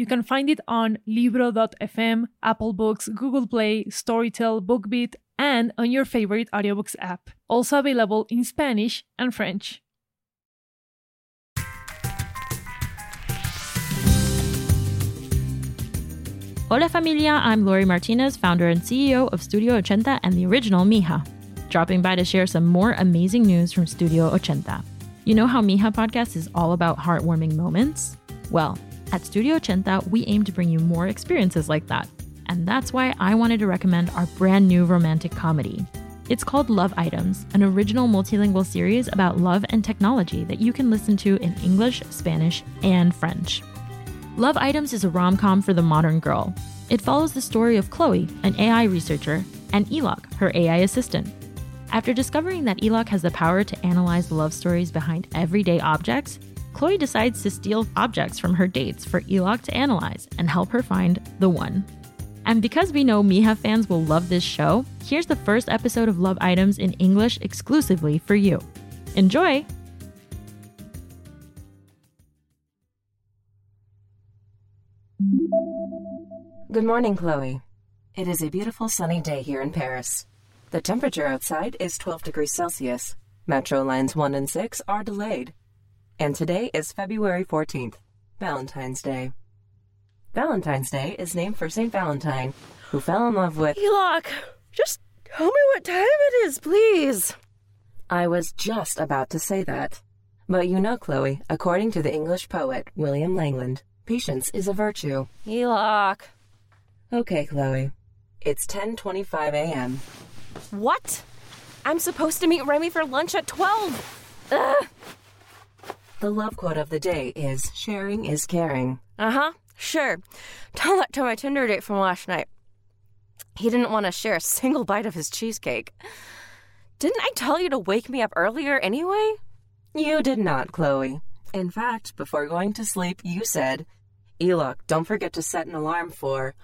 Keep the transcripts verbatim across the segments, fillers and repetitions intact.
You can find it on Libro dot f m, Apple Books, Google Play, Storytel, BookBeat, and on your favorite audiobooks app. Also available in Spanish and French. Hola familia, I'm Lori Martinez, founder and C E O of Studio Ochenta and the original Mija, dropping by to share some more amazing news from Studio Ochenta. You know how Mija Podcast is all about heartwarming moments? Well, at Studio Ochenta, we aim to bring you more experiences like that. And that's why I wanted to recommend our brand new romantic comedy. It's called Love Items, an original multilingual series about love and technology that you can listen to in English, Spanish, and French. Love Items is a rom-com for the modern girl. It follows the story of Chloe, an A I researcher, and Eloc, her A I assistant. After discovering that Eloc has the power to analyze the love stories behind everyday objects, Chloe decides to steal objects from her dates for Eloc to analyze and help her find the one. And because we know Mija fans will love this show, here's the first episode of Love Items in English exclusively for you. Enjoy! Good morning, Chloe. It is a beautiful sunny day here in Paris. The temperature outside is twelve degrees Celsius. Metro lines one and six are delayed. And today is February fourteenth, Valentine's Day. Valentine's Day is named for Saint Valentine, who fell in love with... Eloc, just tell me what time it is, please. I was just about to say that. But you know, Chloe, according to the English poet William Langland, patience is a virtue. Eloc. Okay, Chloe. It's ten twenty-five a.m. What? I'm supposed to meet Remy for lunch at twelve! Ugh! The love quote of the day is, sharing is caring. Uh-huh, sure. Tell that to my Tinder date from last night. He didn't want to share a single bite of his cheesecake. Didn't I tell you to wake me up earlier anyway? You did not, Chloe. In fact, before going to sleep, you said, Eloc, don't forget to set an alarm for...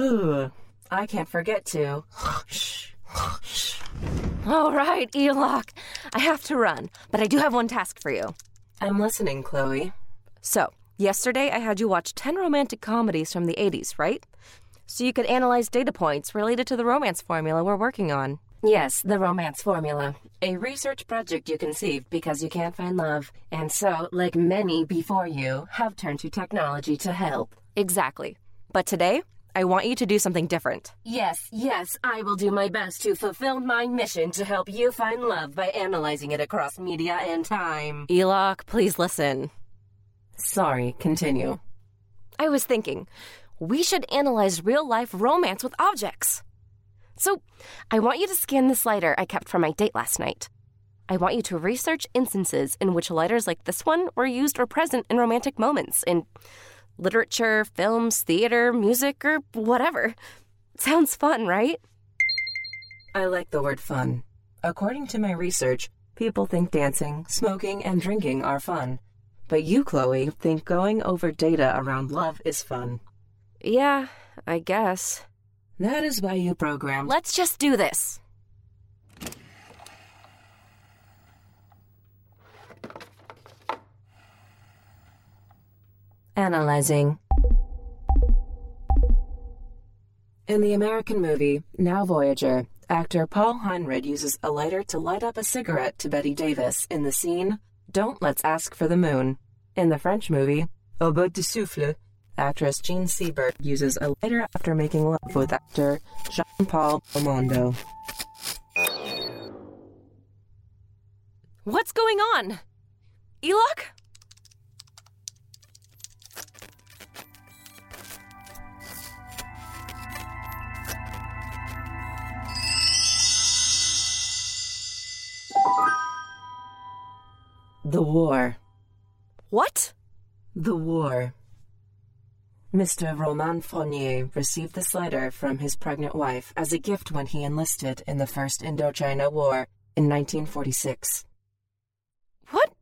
I can't forget to... All right, Eloc. I have to run, but I do have one task for you. I'm listening, Chloe. So, yesterday I had you watch ten romantic comedies from the eighties, right? So you could analyze data points related to the romance formula we're working on. Yes, the romance formula. A research project you conceived because you can't find love, and so, like many before you, have turned to technology to help. Exactly. But today, I want you to do something different. Yes, yes, I will do my best to fulfill my mission to help you find love by analyzing it across media and time. Eloc, please listen. Sorry, continue. I was thinking, we should analyze real-life romance with objects. So, I want you to scan this lighter I kept from my date last night. I want you to research instances in which lighters like this one were used or present in romantic moments in literature, films, theater, music, or whatever. Sounds fun, right? I like the word fun. According to my research, people think dancing, smoking, and drinking are fun. But you, Chloe, think going over data around love is fun. Yeah, I guess. That is why you programmed... Let's just do this. Analyzing. In the American movie, Now Voyager, actor Paul Henreid uses a lighter to light up a cigarette to Betty Davis in the scene, Don't Let's Ask for the Moon. In the French movie, À Bout de Souffle, actress Jean Seberg uses a lighter after making love with actor Jean-Paul Belmondo. What's going on? Eloc? The war. What? The war. Mister Romain Fournier received this letter from his pregnant wife as a gift when he enlisted in the First Indochina War in nineteen forty-six. What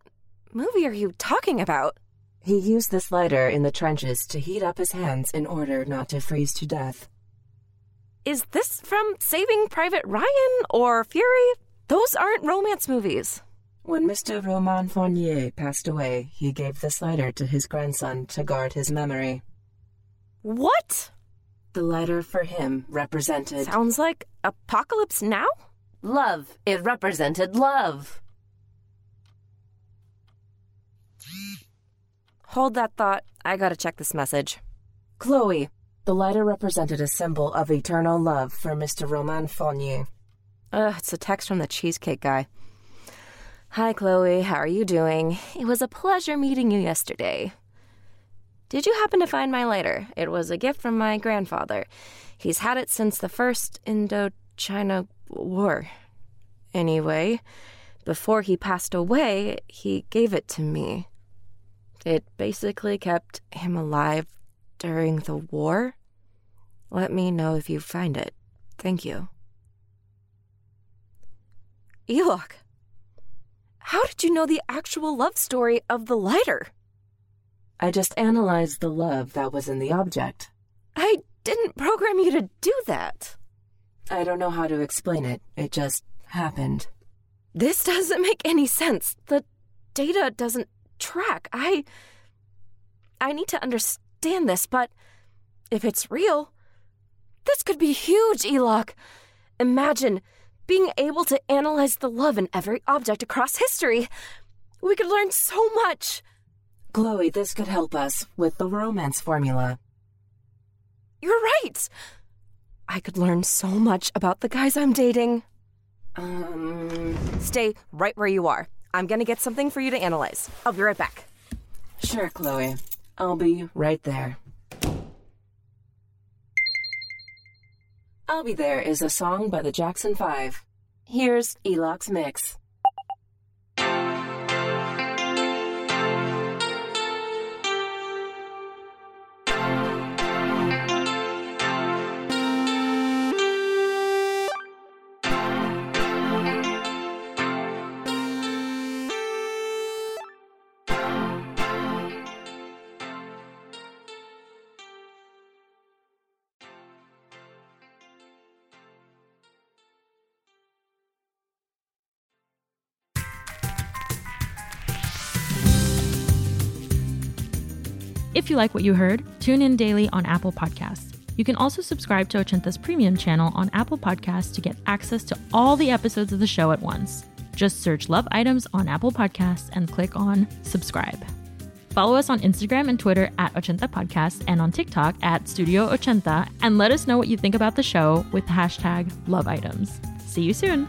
movie are you talking about? He used this lighter in the trenches to heat up his hands in order not to freeze to death. Is this from Saving Private Ryan or Fury? Those aren't romance movies. When Mister Romain Fournier passed away, he gave this lighter to his grandson to guard his memory. What? The lighter for him represented... Sounds like Apocalypse Now? Love. It represented love. Hold that thought. I gotta check this message. Chloe, the lighter represented a symbol of eternal love for Mister Romain Fournier. Ugh, it's a text from the Cheesecake Guy. Hi, Chloe. How are you doing? It was a pleasure meeting you yesterday. Did you happen to find my lighter? It was a gift from my grandfather. He's had it since the First Indochina War. Anyway, before he passed away, he gave it to me. It basically kept him alive during the war. Let me know if you find it. Thank you. Eloc, how did you know the actual love story of the lighter? I just analyzed the love that was in the object. I didn't program you to do that. I don't know how to explain it. It just happened. This doesn't make any sense. The data doesn't track. I I need to understand this, but if it's real, this could be huge, Eloc. Imagine being able to analyze the love in every object across history. We could learn so much. Chloe, this could help us with the romance formula. You're right. I could learn so much about the guys I'm dating. Um... Stay right where you are. I'm going to get something for you to analyze. I'll be right back. Sure, Chloe. I'll be right there. I'll Be There is a song by the Jackson five. Here's Eloc's mix. If you like what you heard, tune in daily on Apple Podcasts. You can also subscribe to Ochenta's premium channel on Apple Podcasts to get access to all the episodes of the show at once. Just search Love Items on Apple Podcasts and click on subscribe. Follow us on Instagram and Twitter at Ochenta Podcast and on TikTok at Studio Ochenta, and let us know what you think about the show with hashtag Love Items. See you soon.